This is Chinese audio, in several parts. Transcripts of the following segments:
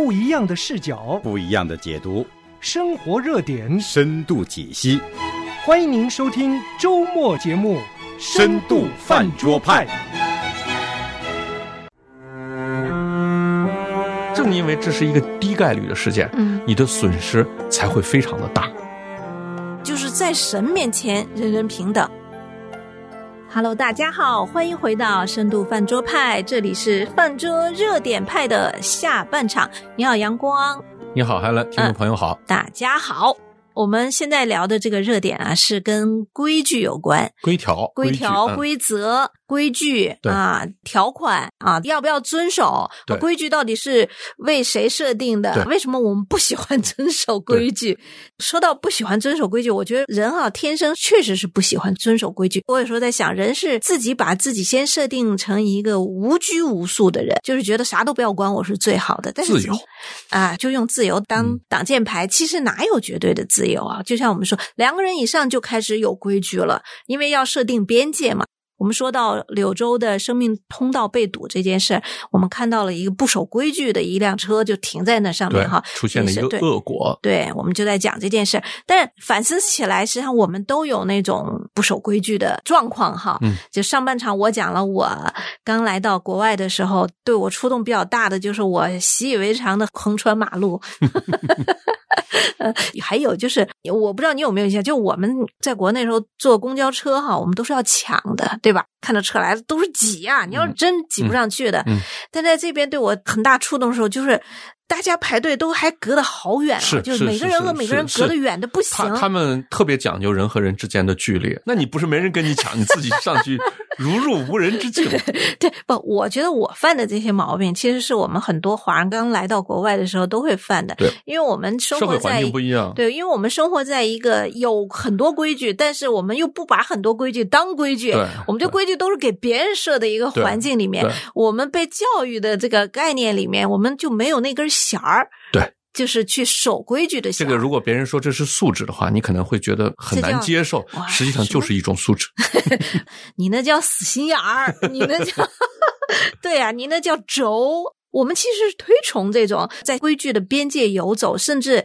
不一样的视角，不一样的解读，生活热点深度解析。欢迎您收听周末节目《深度饭桌派》。正因为这是一个低概率的事件，你的损失才会非常的大。就是在神面前，人人平等。Hello， 大家好，欢迎回到深度饭桌派，这里是饭桌热点派的下半场。你好，阳光。你好，海伦，听众朋友好。大家好，我们现在聊的这个热点啊，是跟规矩有关，规条、规则、规矩啊，条款啊，要不要遵守？规矩到底是为谁设定的？为什么我们不喜欢遵守规矩？说到不喜欢遵守规矩，我觉得人啊，天生确实是不喜欢遵守规矩。我有时候在想，人是自己把自己先设定成一个无拘无束的人，就是觉得啥都不要管我是最好的。但是自由啊，就用自由当挡箭牌，其实哪有绝对的自由啊？就像我们说，2个人以上就开始有规矩了，因为要设定边界嘛。我们说到柳州的生命通道被堵这件事，我们看到了一个不守规矩的一辆车就停在那上面哈，出现了一个恶果。对，我们就在讲这件事，但反思起来，实际上我们都有那种不守规矩的状况哈。就上半场我讲了，我刚来到国外的时候，对我触动比较大的就是我习以为常的横穿马路。还有就是我不知道你有没有印象，就我们在国内时候坐公交车哈，我们都是要抢的，对吧？看到车来了都是挤啊，你要是真挤不上去的。但在这边对我很大触动的时候，就是大家排队都还隔得好远啊，就是每个人和每个人隔得远的不行。他们特别讲究人和人之间的距离。那你不是没人跟你抢，你自己上去如入无人之境。对，不，我觉得我犯的这些毛病，其实是我们很多华人刚来到国外的时候都会犯的。对，因为我们生活在社会环境不一样。对，因为我们生活在一个有很多规矩，但是我们又不把很多规矩当规矩。对，我们这规矩都是给别人设的一个环境里面，我们被教育的这个概念里面，我们就没有那根弦儿，对，就是去守规矩的。这个如果别人说这是素质的话，你可能会觉得很难接受，实际上就是一种素质。你那叫死心眼儿，你那叫对啊，你那叫轴。我们其实推崇这种在规矩的边界游走，甚至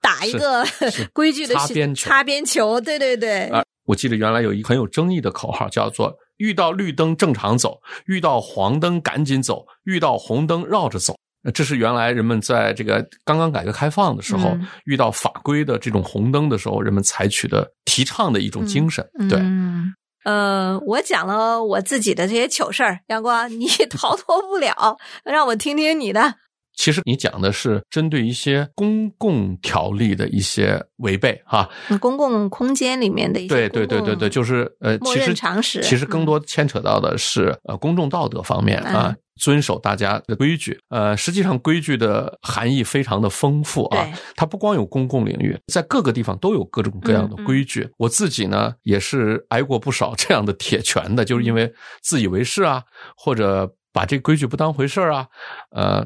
打一个规矩的擦边球。对对对。我记得原来有一很有争议的口号，叫做遇到绿灯正常走，遇到黄灯赶紧走，遇到红灯绕着走。这是原来人们在这个刚刚改革开放的时候，遇到法规的这种红灯的时候，人们采取的提倡的一种精神。对，我讲了我自己的这些糗事儿，阳光你逃脱不了，让我听听你的。其实你讲的是针对一些公共条例的一些违背哈，公共空间里面的一些对，就是默认常识，其实更多牵扯到的是公众道德方面啊。遵守大家的规矩，实际上规矩的含义非常的丰富啊，它不光有公共领域，在各个地方都有各种各样的规矩。我自己呢也是挨过不少这样的铁拳的，就是因为自以为是啊，或者把这个规矩不当回事啊。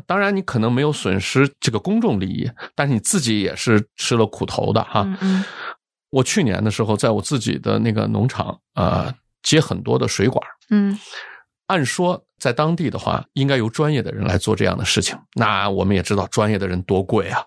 当然你可能没有损失这个公众利益，但是你自己也是吃了苦头的哈。我去年的时候在我自己的那个农场接很多的水管，按说在当地的话应该由专业的人来做这样的事情，那我们也知道专业的人多贵啊。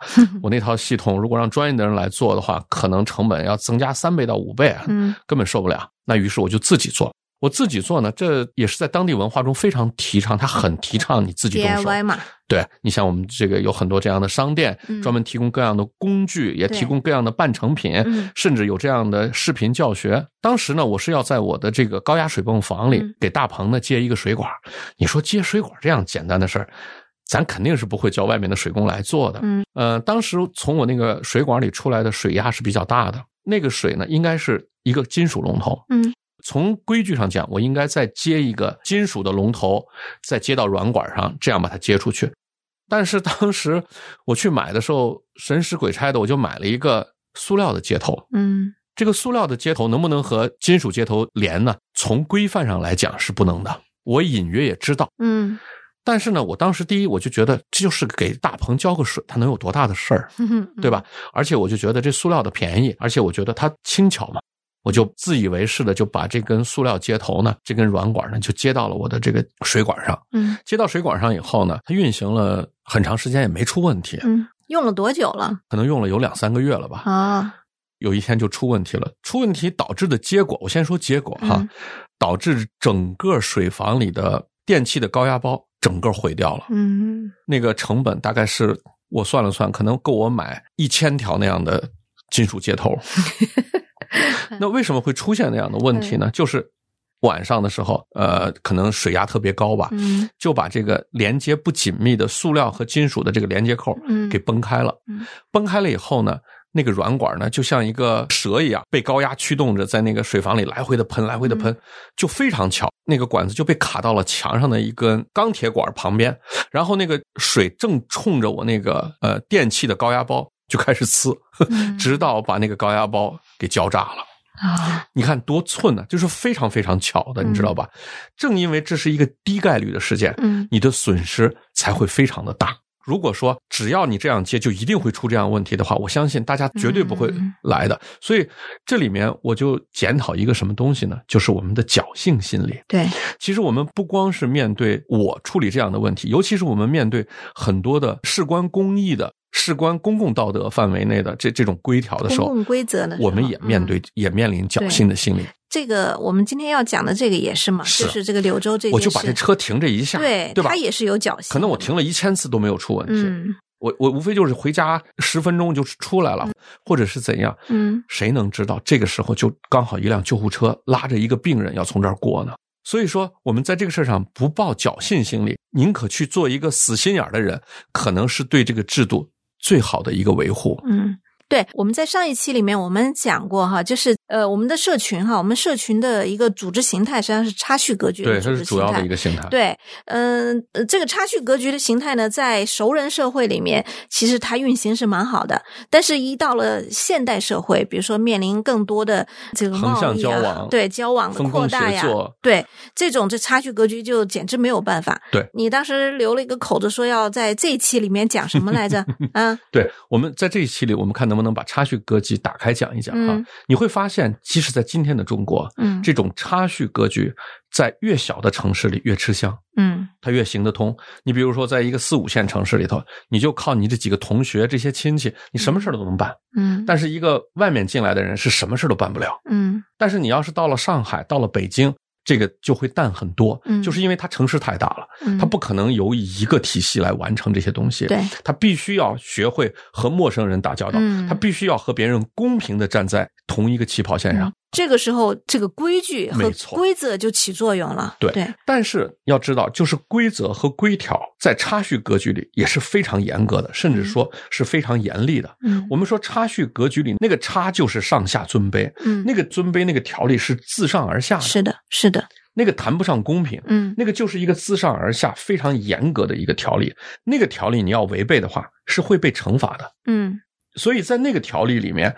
我那套系统如果让专业的人来做的话，可能成本要增加3倍到5倍啊，根本受不了。那于是我就自己做。我自己做呢，这也是在当地文化中非常提倡，他很提倡你自己动手 DIY 嘛。对，你像我们这个有很多这样的商店，专门提供各样的工具，也提供各样的半成品，甚至有这样的视频教学。当时呢，我是要在我的这个高压水泵房里给大棚呢接一个水管。你说接水管这样简单的事儿，咱肯定是不会叫外面的水工来做的。当时从我那个水管里出来的水压是比较大的，那个水呢应该是一个金属龙头。从规矩上讲，我应该再接一个金属的龙头，再接到软管上，这样把它接出去。但是当时我去买的时候，神使鬼差的，我就买了一个塑料的接头。这个塑料的接头能不能和金属接头连呢？从规范上来讲是不能的，我隐约也知道。但是呢，我当时第一我就觉得这就是给大棚浇个水，它能有多大的事儿，对吧？而且我就觉得这塑料的便宜，而且我觉得它轻巧嘛。我就自以为是的就把这根塑料接头呢，这根软管呢就接到了我的这个水管上。嗯，接到水管上以后呢，它运行了很长时间也没出问题。嗯，用了多久了？可能用了有2-3个月了吧。啊，有一天就出问题了。出问题导致的结果，我先说结果哈，导致整个水房里的电器的高压包整个毁掉了。嗯，那个成本大概是我算了算，可能够我买1000条那样的金属接头。那为什么会出现那样的问题呢？就是晚上的时候，可能水压特别高吧，就把这个连接不紧密的塑料和金属的这个连接扣给崩开了。崩开了以后呢，那个软管呢就像一个蛇一样被高压驱动着，在那个水房里来回的喷来回的喷，就非常巧，那个管子就被卡到了墙上的一根钢铁管旁边，然后那个水正冲着我那个电器的高压包就开始呲，直到把那个高压包给浇炸了。你看多寸呢，就是非常非常巧的，你知道吧？正因为这是一个低概率的事件，你的损失才会非常的大。如果说只要你这样接就一定会出这样问题的话，我相信大家绝对不会来的。所以这里面我就检讨一个什么东西呢，就是我们的侥幸心理。对，其实我们不光是面对我处理这样的问题，尤其是我们面对很多的事关公益的、事关公共道德范围内的这种规条的时候，公共规则呢，我们也面对、也面临侥幸的心理。这个我们今天要讲的这个也是嘛，就是这个柳州这件事，我就把这车停这一下，对吧？它也是有侥幸，可能我停了1000次都没有出问题。我无非就是回家10分钟就出来了，或者是怎样。谁能知道这个时候就刚好一辆救护车拉着一个病人要从这儿过呢？所以说我们在这个事上不抱侥幸心理，宁可去做一个死心眼的人，可能是对这个制度最好的一个维护。对，我们在上一期里面我们讲过哈，就是我们的社群哈，我们社群的一个组织形态实际上是差序格局的。对，这是主要的一个形态。对，这个差序格局的形态呢，在熟人社会里面其实它运行是蛮好的，但是一到了现代社会，比如说面临更多的这个贸易、横向交往，对，交往的扩大呀，对，这差序格局就简直没有办法。对，你当时留了一个口子说要在这一期里面讲什么来着？对，我们在这一期里我们看到能不能把差序格局打开讲一讲啊？你会发现即使在今天的中国，这种差序格局在越小的城市里越吃香，它越行得通。你比如说在一个4-5线城市里头，你就靠你这几个同学这些亲戚，你什么事都能办。但是一个外面进来的人是什么事都办不了。但是你要是到了上海，到了北京，这个就会淡很多，就是因为它城市太大了，它不可能由一个体系来完成这些东西，它必须要学会和陌生人打交道，它必须要和别人公平的站在同一个起跑线上。这个时候，这个规矩和规则就起作用了。对，但是要知道，就是规则和规条在差序格局里也是非常严格的，甚至说是非常严厉的。我们说差序格局里那个差就是上下尊卑，那个尊卑那个条例是自上而下的。是的，是的。那个谈不上公平，那个就是一个自上而下非常严格的一个条例，那个条例你要违背的话是会被惩罚的。所以在那个条例里面，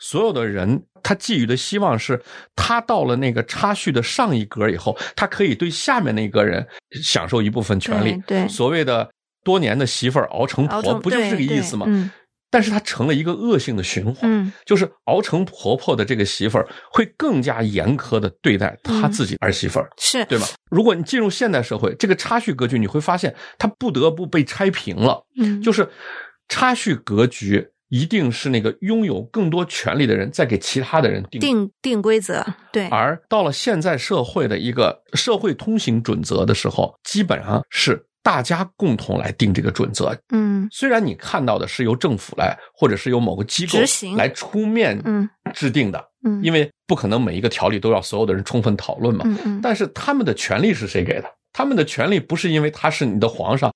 所有的人他寄予的希望是，他到了那个差序的上一格以后，他可以对下面那个人享受一部分权利。对，所谓的多年的媳妇儿熬成婆，不就是这个意思吗？但是它成了一个恶性的循环，就是熬成婆婆的这个媳妇儿会更加严苛的对待她自己儿媳妇儿，是对吧？如果你进入现代社会，这个差序格局你会发现它不得不被拆平了，就是差序格局一定是那个拥有更多权利的人在给其他的人定规则，对。而到了现在社会的一个社会通行准则的时候，基本上是大家共同来定这个准则。虽然你看到的是由政府来，或者是由某个机构来出面制定的，因为不可能每一个条例都要所有的人充分讨论嘛。但是他们的权利是谁给的？他们的权利不是因为他是你的皇上，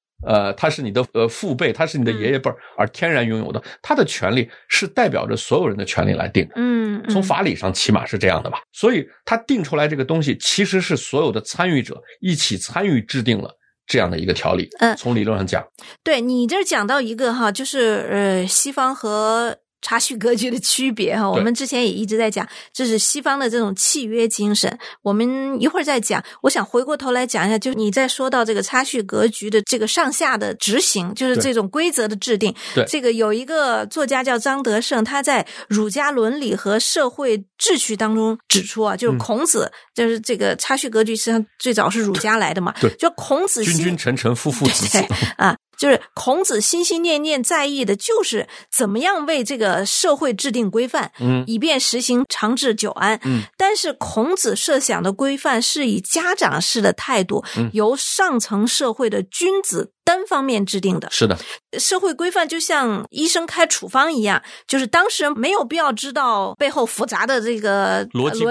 他是你的父辈，他是你的爷爷辈儿而天然拥有的，他的权利是代表着所有人的权利来定的。从法理上起码是这样的吧。所以他定出来这个东西，其实是所有的参与者一起参与制定了这样的一个条例。从理论上讲，对，你这讲到一个哈，就是西方和差序格局的区别哈，我们之前也一直在讲，这是西方的这种契约精神。我们一会儿再讲，我想回过头来讲一下，就是你在说到这个差序格局的这个上下的执行，就是这种规则的制定。对，这个有一个作家叫张德胜，他在《儒家伦理和社会秩序》当中指出啊，就是孔子，就是这个差序格局实际上最早是儒家来的嘛，对，就孔子君君臣臣夫妇子子啊。就是孔子心心念念在意的就是怎么样为这个社会制定规范，以便实行长治久安。但是孔子设想的规范是以家长式的态度，由上层社会的君子单方面制定的。是的，社会规范就像医生开处方一样，就是当事人没有必要知道背后复杂的这个逻辑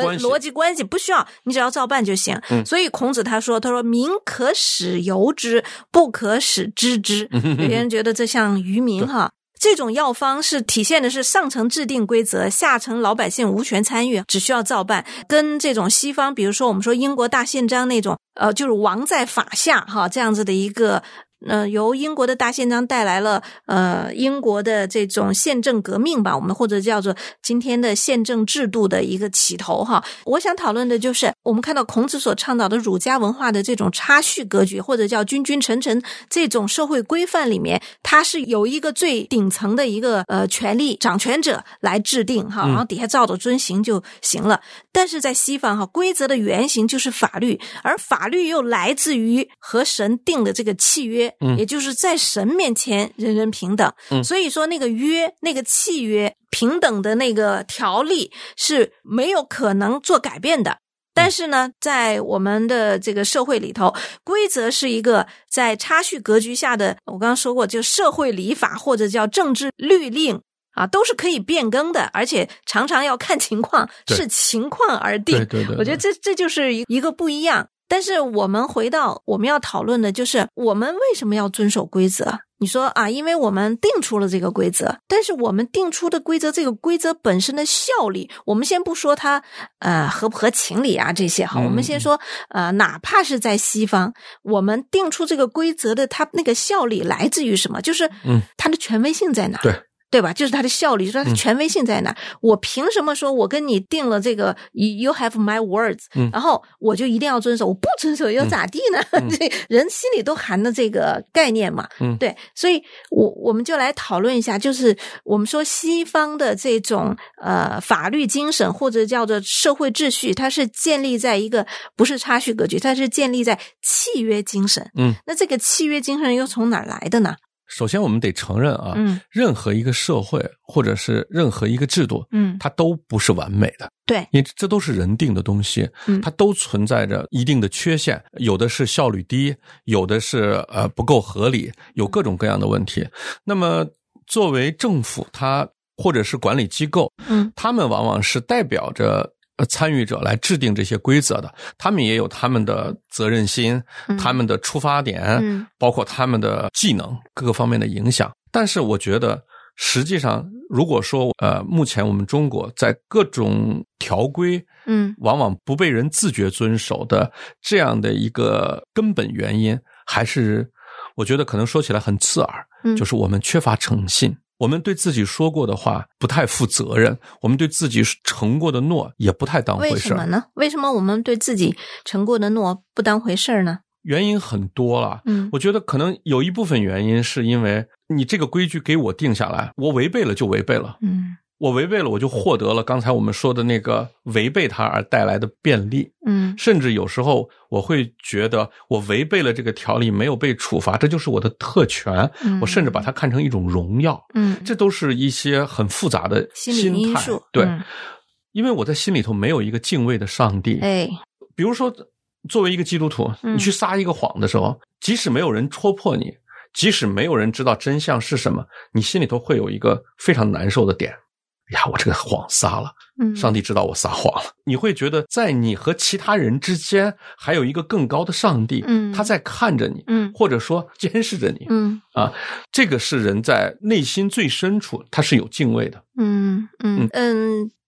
关系，不需要，你只要照办就行。所以孔子他说民可使由之，不可使知之。有些人觉得这像愚民哈。这种药方是体现的是上层制定规则，下层老百姓无权参与，只需要照办。跟这种西方，比如说我们说英国大宪章那种，就是王在法下哈这样子的一个。由英国的大宪章带来了英国的这种宪政革命吧，我们或者叫做今天的宪政制度的一个起头哈。我想讨论的就是我们看到孔子所倡导的儒家文化的这种差序格局，或者叫君君臣臣这种社会规范里面，它是有一个最顶层的一个权力掌权者来制定哈，然后底下照着遵行就行了。但是在西方哈，规则的原型就是法律，而法律又来自于和神定的这个契约。也就是在神面前人人平等，所以说那个约，那个契约，平等的那个条例是没有可能做改变的。但是呢，在我们的这个社会里头，规则是一个在差序格局下的，我刚刚说过，就社会礼法或者叫政治律令啊，都是可以变更的，而且常常要看情况，是情况而定。对，我觉得这就是一个不一样。但是我们回到我们要讨论的，就是我们为什么要遵守规则？你说啊，因为我们定出了这个规则，但是我们定出的规则，这个规则本身的效力，我们先不说它合不合情理啊这些哈，我们先说哪怕是在西方，我们定出这个规则的它那个效力来自于什么？就是它的权威性在哪？对吧？就是它的效率，就是它的权威性在哪？我凭什么说我跟你定了这个 you have my words， 然后我就一定要遵守，我不遵守又咋地呢？这人心里都含的这个概念嘛。对，所以我们就来讨论一下，就是我们说西方的这种法律精神，或者叫做社会秩序，它是建立在一个不是差序格局，它是建立在契约精神。那这个契约精神又从哪儿来的呢？首先我们得承认啊，任何一个社会或者是任何一个制度，它都不是完美的。对，因为这都是人定的东西，它都存在着一定的缺陷，有的是效率低，有的是不够合理，有各种各样的问题。那么作为政府它或者是管理机构，他们往往是代表着参与者来制定这些规则的，他们也有他们的责任心，他们的出发点，包括他们的技能，各个方面的影响。但是我觉得实际上如果说目前我们中国在各种条规往往不被人自觉遵守的这样的一个根本原因，还是我觉得可能说起来很刺耳，就是我们缺乏诚信。我们对自己说过的话不太负责任，我们对自己承过的诺也不太当回事。为什么呢？为什么我们对自己承过的诺不当回事呢？原因很多了，我觉得可能有一部分原因是因为你这个规矩给我定下来，我违背了就违背了，我违背了我就获得了刚才我们说的那个违背它而带来的便利，甚至有时候我会觉得我违背了这个条例没有被处罚，这就是我的特权，我甚至把它看成一种荣耀，这都是一些很复杂的心态，心理因素。对，因为我在心里头没有一个敬畏的上帝。比如说作为一个基督徒，你去撒一个谎的时候，即使没有人戳破你，即使没有人知道真相是什么，你心里头会有一个非常难受的点。呀，我这个谎撒了，上帝知道我撒谎了。你会觉得在你和其他人之间还有一个更高的上帝，他在看着你，或者说监视着你，这个是人在内心最深处他是有敬畏的。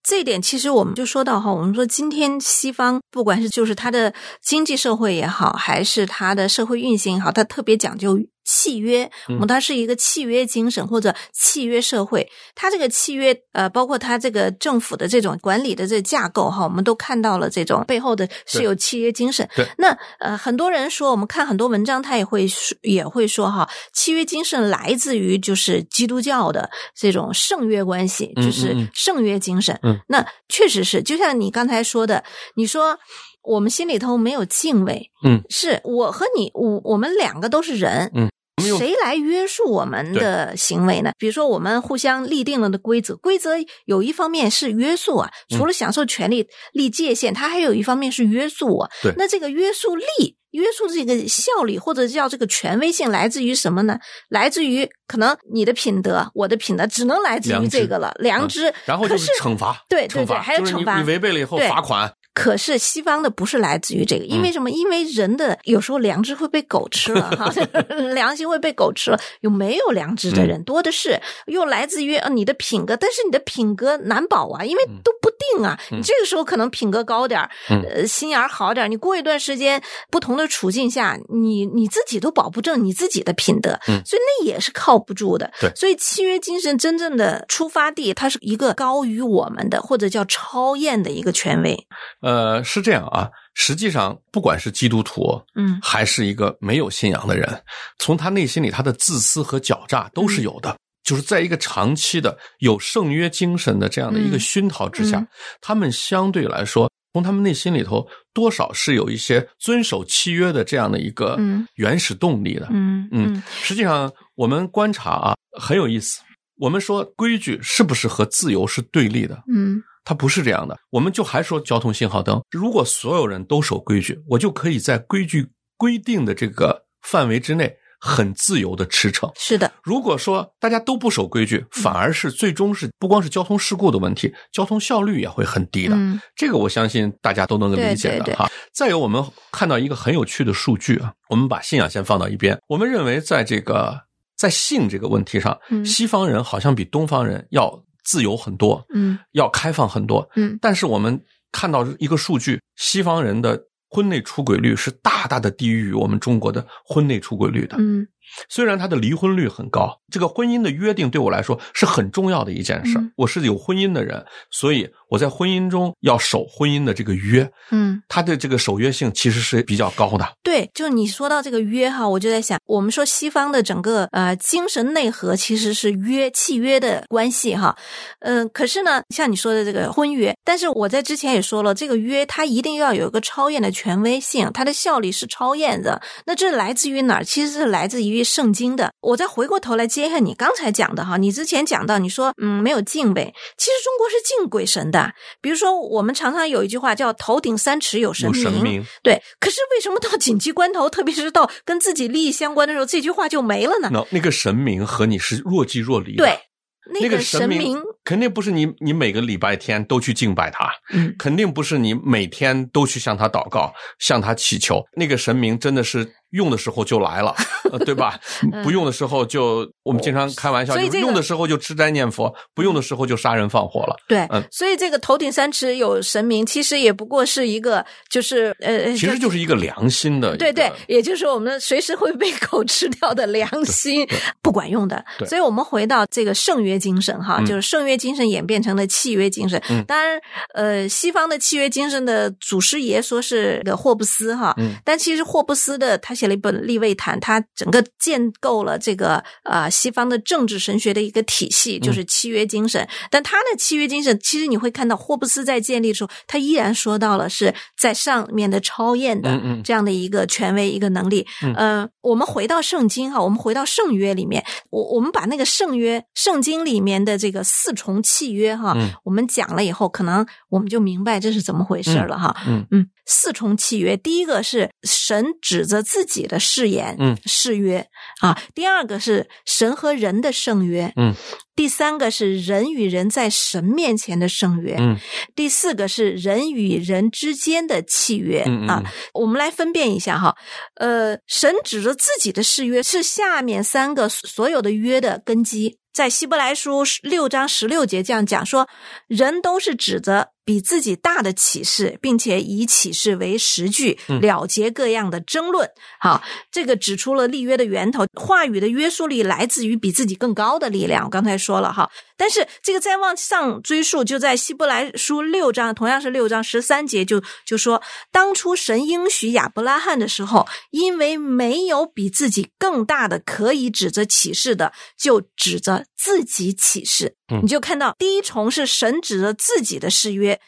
这一点其实我们就说到哈，我们说今天西方不管是就是它的经济社会也好，还是它的社会运行也好，它特别讲究契约，它是一个契约精神或者契约社会。它这个契约包括它这个政府的这种管理的这架构哈，我们都看到了这种背后的是有契约精神。那很多人说，我们看很多文章他也会说哈，契约精神来自于就是基督教的这种圣约关系，就是圣约精神。那确实是，就像你刚才说的，你说我们心里头没有敬畏，是我和你，我们两个都是人，谁来约束我们的行为呢？比如说我们互相立定了的规则，规则有一方面是约束啊，除了享受权利立界限，它还有一方面是约束啊。那这个约束力，约束这个效力或者叫这个权威性来自于什么呢？来自于可能你的品德，我的品德只能来自于这个了，良知。然后就是惩罚，对，还有惩罚，就是你违背了以后罚款。可是西方的不是来自于这个，因为什么？因为人的有时候良知会被狗吃了哈，良心会被狗吃了。有没有良知的人多的是，又来自于你的品格，但是你的品格难保啊，因为都不定啊。你这个时候可能品格高点，心眼好点，你过一段时间不同的处境下，你自己都保不正你自己的品德，所以那也是靠不住的。所以契约精神真正的出发地，它是一个高于我们的或者叫超验的一个权威。是这样啊，实际上不管是基督徒，还是一个没有信仰的人，从他内心里他的自私和狡诈都是有的。就是在一个长期的有圣约精神的这样的一个熏陶之下，他们相对来说，从他们内心里头多少是有一些遵守契约的这样的一个原始动力的。实际上我们观察啊，很有意思。我们说规矩是不是和自由是对立的？它不是这样的。我们就还说交通信号灯，如果所有人都守规矩，我就可以在规矩规定的这个范围之内很自由的驰骋。是的。如果说大家都不守规矩，反而是最终是不光是交通事故的问题，交通效率也会很低的。这个我相信大家都能够理解的。对。再有我们看到一个很有趣的数据啊，我们把信仰先放到一边，我们认为在性这个问题上，西方人好像比东方人要自由很多，要开放很多，但是我们看到一个数据，西方人的婚内出轨率是大大的低于我们中国的婚内出轨率的，虽然他的离婚率很高，这个婚姻的约定对我来说是很重要的一件事，我是有婚姻的人，所以我在婚姻中要守婚姻的这个约，他的这个守约性其实是比较高的。对，就你说到这个约哈，我就在想，我们说西方的整个精神内核其实是约契约的关系哈，可是呢，像你说的这个婚约，但是我在之前也说了，这个约它一定要有一个超验的权威性，它的效力是超验的。那这来自于哪儿？其实是来自于圣经的。我再回过头来接一下你刚才讲的哈，你之前讲到你说没有敬畏，其实中国是敬鬼神的。比如说我们常常有一句话叫头顶3尺有神明，对，可是为什么到紧急关头，特别是到跟自己利益相关的时候，这句话就没了呢？那个神明和你是若即若离的。对，那个神明肯定不是你每个礼拜天都去敬拜他，肯定不是你每天都去向他祷告向他祈求，那个神明真的是用的时候就来了，对吧？不用的时候就我们经常开玩笑，就是用的时候就吃斋念佛，不用的时候就杀人放火了。对，所以这个头顶3尺有神明，其实也不过是一个，就是其实就是一个良心的，对，也就是说我们随时会被狗吃掉的良心，不管用的。所以我们回到这个圣约精神哈，就是圣约精神演变成了契约精神。当然，西方的契约精神的祖师爷说是霍布斯哈，但其实霍布斯的他写了一本《利未谈》，他整个建构了这个西方的政治神学的一个体系，就是契约精神。但他的契约精神，其实你会看到霍布斯在建立的时候，他依然说到了是在上面的超验的这样的一个权威一个能力。我们回到圣经哈，我们回到圣约里面，我们把那个圣约圣经里面的这个4重契约哈，我们讲了以后，可能我们就明白这是怎么回事了哈。4重契约，第一个是神指责自己的誓言，誓约啊。第二个是神和人的圣约，第三个是人与人在神面前的圣约，第四个是人与人之间的契约啊。我们来分辨一下哈，神指着自己的誓约是下面三个所有的约的根基。在希伯来书6章16节这样讲说，人都是指着比自己大的启示，并且以启示为实据，了结各样的争论。好，这个指出了立约的源头，话语的约束力来自于比自己更高的力量，我刚才说了哈。但是这个再往上追溯，就在希伯来书6章，同样是6章13节就说，当初神应许亚伯拉罕的时候，因为没有比自己更大的可以指着启示的，就指着自己启示。你就看到第一重是神指着自己的誓约，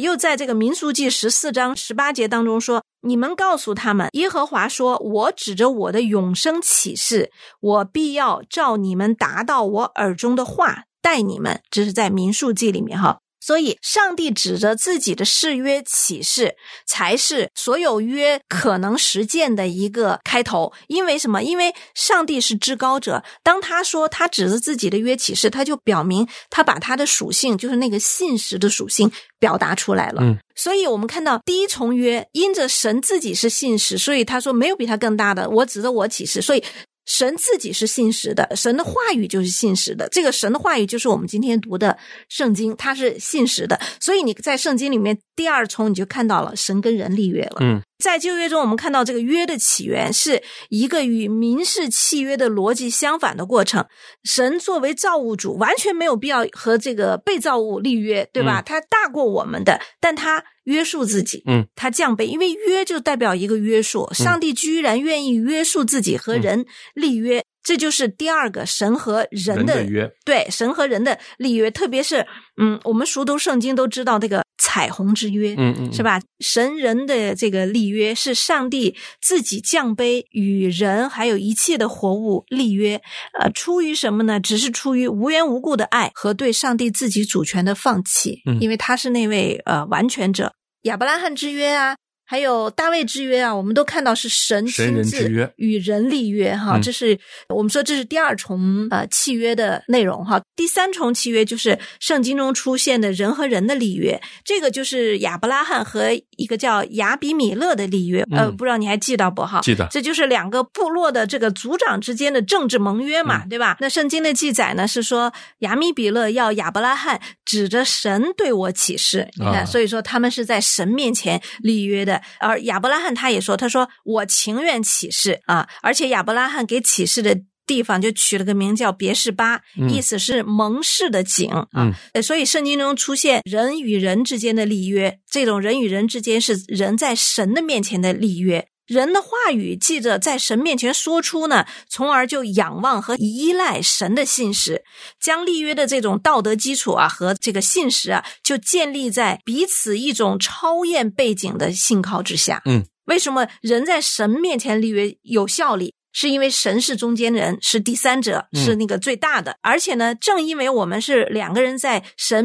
又在这个民数记14章18节当中说，你们告诉他们，耶和华说，我指着我的永生启示，我必要照你们达到我耳中的话待你们。这是在民数记里面哈。所以上帝指着自己的誓约启示，才是所有约可能实践的一个开头。因为什么？因为上帝是至高者，当他说他指着自己的约启示，他就表明他把他的属性，就是那个信实的属性表达出来了。所以我们看到第一重约，因着神自己是信实，所以他说没有比他更大的，我指着我启示，所以神自己是信实的，神的话语就是信实的。这个神的话语就是我们今天读的圣经，它是信实的。所以你在圣经里面第二重你就看到了神跟人立约了。在旧约中我们看到这个约的起源是一个与民事契约的逻辑相反的过程。神作为造物主完全没有必要和这个被造物立约，对吧？他大过我们的，但他约束自己，他降卑，因为约就代表一个约束，上帝居然愿意约束自己和人立约，这就是第二个神和人的约，对，神和人的立约。特别是我们熟读圣经都知道这个彩虹之约，是吧？神人的这个立约是上帝自己降卑与人还有一切的活物立约，出于什么呢？只是出于无缘无故的爱和对上帝自己主权的放弃，因为他是那位完全者。亚伯拉罕之约啊，还有大卫之约啊，我们都看到是神亲自与人立约哈，这是我们说这是第二重契约的内容哈。第三重契约就是圣经中出现的人和人的立约，这个就是亚伯拉罕和一个叫亚比米勒的立约，不知道你还记得不哈？记得，这就是两个部落的这个族长之间的政治盟约嘛，对吧？那圣经的记载呢是说亚米比勒要亚伯拉罕指着神对我起誓，你看，所以说他们是在神面前立约的。而亚伯拉罕他也说，他说我情愿起誓啊，而且亚伯拉罕给起誓的地方就取了个名叫别是巴，意思是盟誓的井啊。所以圣经中出现人与人之间的立约，这种人与人之间是人在神的面前的立约。人的话语记着在神面前说出呢，从而就仰望和依赖神的信实，将立约的这种道德基础啊和这个信实啊，就建立在彼此一种超验背景的信靠之下。为什么人在神面前立约有效力？是因为神是中间人，是第三者，是那个最大的。而且呢，正因为我们是两个人在神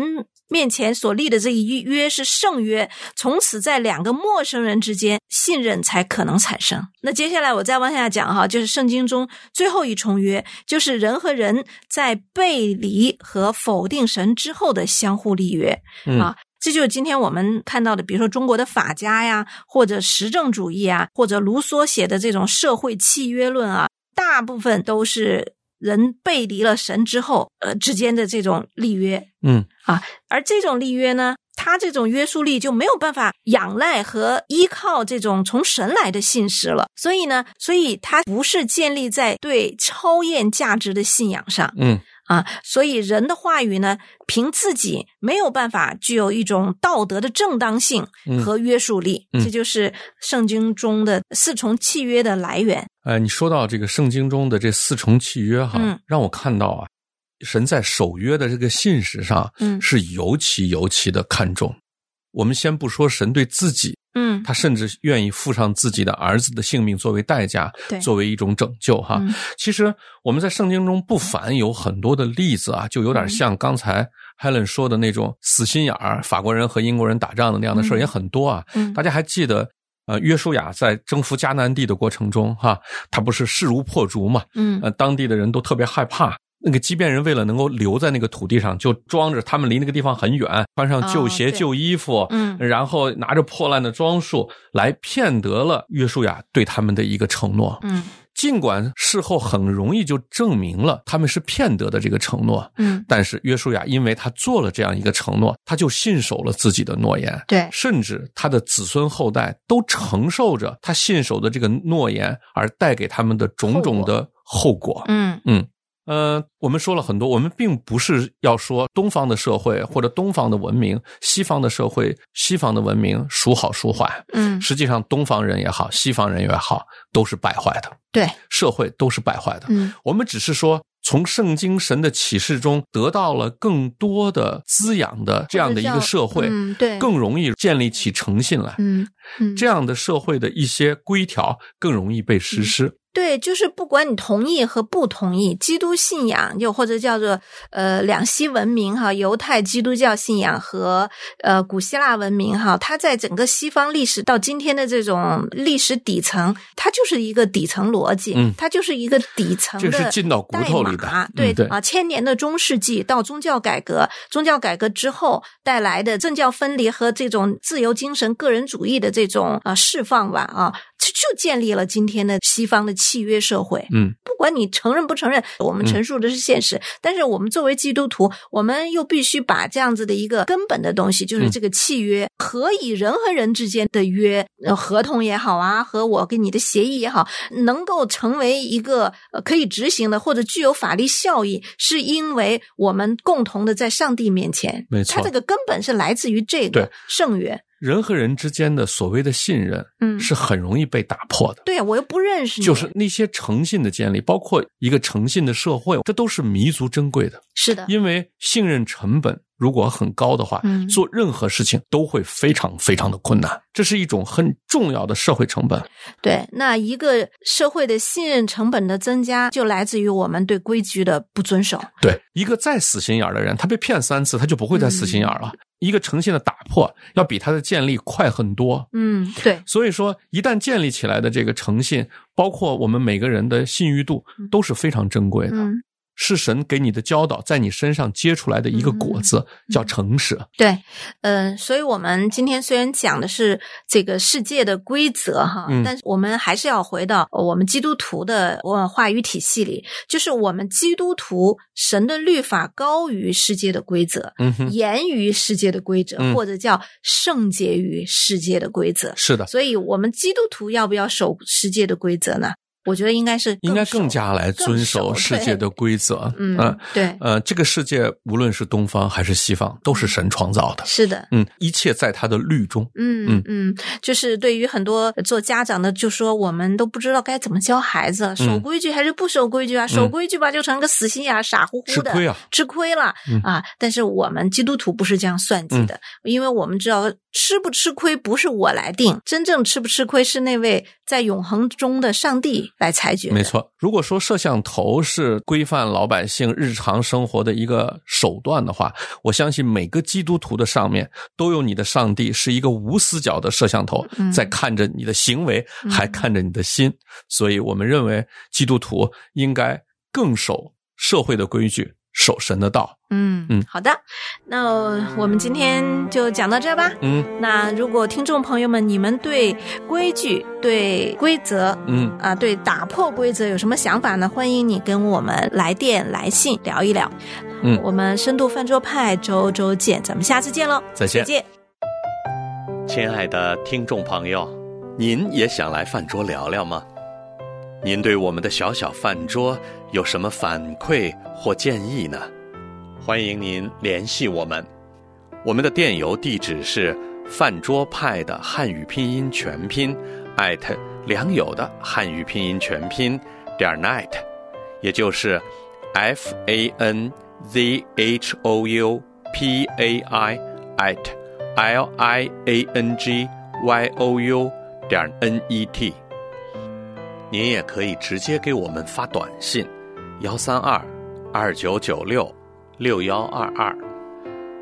面前所立的这一约是圣约，从此在两个陌生人之间信任才可能产生。那接下来我再往下讲哈，就是圣经中最后一重约，就是人和人在背离和否定神之后的相互立约啊。这就是今天我们看到的，比如说中国的法家呀，或者实证主义啊，或者卢梭写的这种社会契约论啊，大部分都是人背离了神之后之间的这种立约。而这种立约呢，他这种约束力就没有办法仰赖和依靠这种从神来的信实了。所以呢，他不是建立在对超验价值的信仰上。所以人的话语呢，凭自己没有办法具有一种道德的正当性和约束力。这就是圣经中的四重契约的来源。你说到这个圣经中的这四重契约哈，让我看到啊，神在守约的这个信实上是尤其的看重。我们先不说神对自己，他甚至愿意付上自己的儿子的性命作为代价，作为一种拯救哈。其实我们在圣经中不凡有很多的例子啊，就有点像刚才 Helen 说的那种死心眼儿，法国人和英国人打仗的那样的事也很多啊。大家还记得约书亚在征服迦南地的过程中哈，他不是势如破竹嘛，当地的人都特别害怕。那个畸变人为了能够留在那个土地上，就装着他们离那个地方很远，穿上旧鞋旧衣服，然后拿着破烂的装束来骗得了约书亚对他们的一个承诺。尽管事后很容易就证明了他们是骗得的这个承诺，但是约书亚因为他做了这样一个承诺，他就信守了自己的诺言，对，甚至他的子孙后代都承受着他信守的这个诺言而带给他们的种种的后果。我们说了很多，我们并不是要说东方的社会或者东方的文明，西方的社会西方的文明孰好孰坏，实际上东方人也好西方人也好都是败坏的，对，社会都是败坏的，我们只是说从圣经神的启示中得到了更多的滋养的这样的一个社会，对，更容易建立起诚信来，这样的社会的一些规条更容易被实施。对，就是不管你同意和不同意，基督信仰就或者叫做两西文明哈，犹太基督教信仰和古希腊文明哈，它在整个西方历史到今天的这种历史底层，它就是一个底层逻辑，它就是一个底层的代码，这是进到骨头里的，对啊，千年的中世纪到宗教改革，宗教改革之后带来的政教分离和这种自由精神、个人主义的这种释放吧啊。就建立了今天的西方的契约社会，不管你承认不承认，我们陈述的是现实，但是我们作为基督徒，我们又必须把这样子的一个根本的东西，就是这个契约，何以人和人之间的约，合同也好啊，和我跟你的协议也好，能够成为一个可以执行的或者具有法律效益，是因为我们共同的在上帝面前，没错，它这个根本是来自于这个圣约。人和人之间的所谓的信任，是很容易被打破的。对，我又不认识你。就是那些诚信的建立，包括一个诚信的社会，这都是弥足珍贵的。是的，因为信任成本如果很高的话，做任何事情都会非常非常的困难。这是一种很重要的社会成本。对，那一个社会的信任成本的增加，就来自于我们对规矩的不遵守。对，一个再死心眼的人，他被骗3次，他就不会再死心眼了。一个诚信的打破要比它的建立快很多。对。所以说一旦建立起来的这个诚信，包括我们每个人的信誉度，都是非常珍贵的。是神给你的教导在你身上结出来的一个果子，叫诚实。对，所以我们今天虽然讲的是这个世界的规则哈，但是我们还是要回到我们基督徒的话语体系里，就是我们基督徒神的律法高于世界的规则，严于世界的规则，或者叫圣洁于世界的规则。是的，所以我们基督徒要不要守世界的规则呢？我觉得应该更加来遵守世界的规则。对，这个世界无论是东方还是西方，都是神创造的。是的，一切在他的律中。就是对于很多做家长的，就说我们都不知道该怎么教孩子，守规矩还是不守规矩啊？守规矩吧，就成个死心眼，傻乎乎的，吃亏了啊！但是我们基督徒不是这样算计的，因为我们知道吃不吃亏不是我来定，真正吃不吃亏是那位在永恒中的上帝来裁决。没错，如果说摄像头是规范老百姓日常生活的一个手段的话，我相信每个基督徒的上面都有你的上帝，是一个无死角的摄像头，在看着你的行为，还看着你的心。所以我们认为基督徒应该更守社会的规矩，守神的道。好的，那我们今天就讲到这吧。那如果听众朋友们你们对规矩、对规则，对打破规则有什么想法呢？欢迎你跟我们来电来信聊一聊。我们深度饭桌派周周见，咱们下次见喽，再见。亲爱的听众朋友，您也想来饭桌聊聊吗？您对我们的小小饭桌有什么反馈或建议呢？欢迎您联系我们，我们的电邮地址是饭桌派的汉语拼音全拼@良友的汉语拼音全拼点 net， 也就是 fanzhoupai@liangyou.net。您也可以直接给我们发短信13229966122，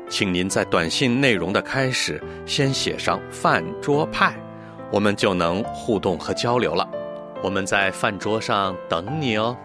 请您在短信内容的开始先写上饭桌派，我们就能互动和交流了。我们在饭桌上等你哦。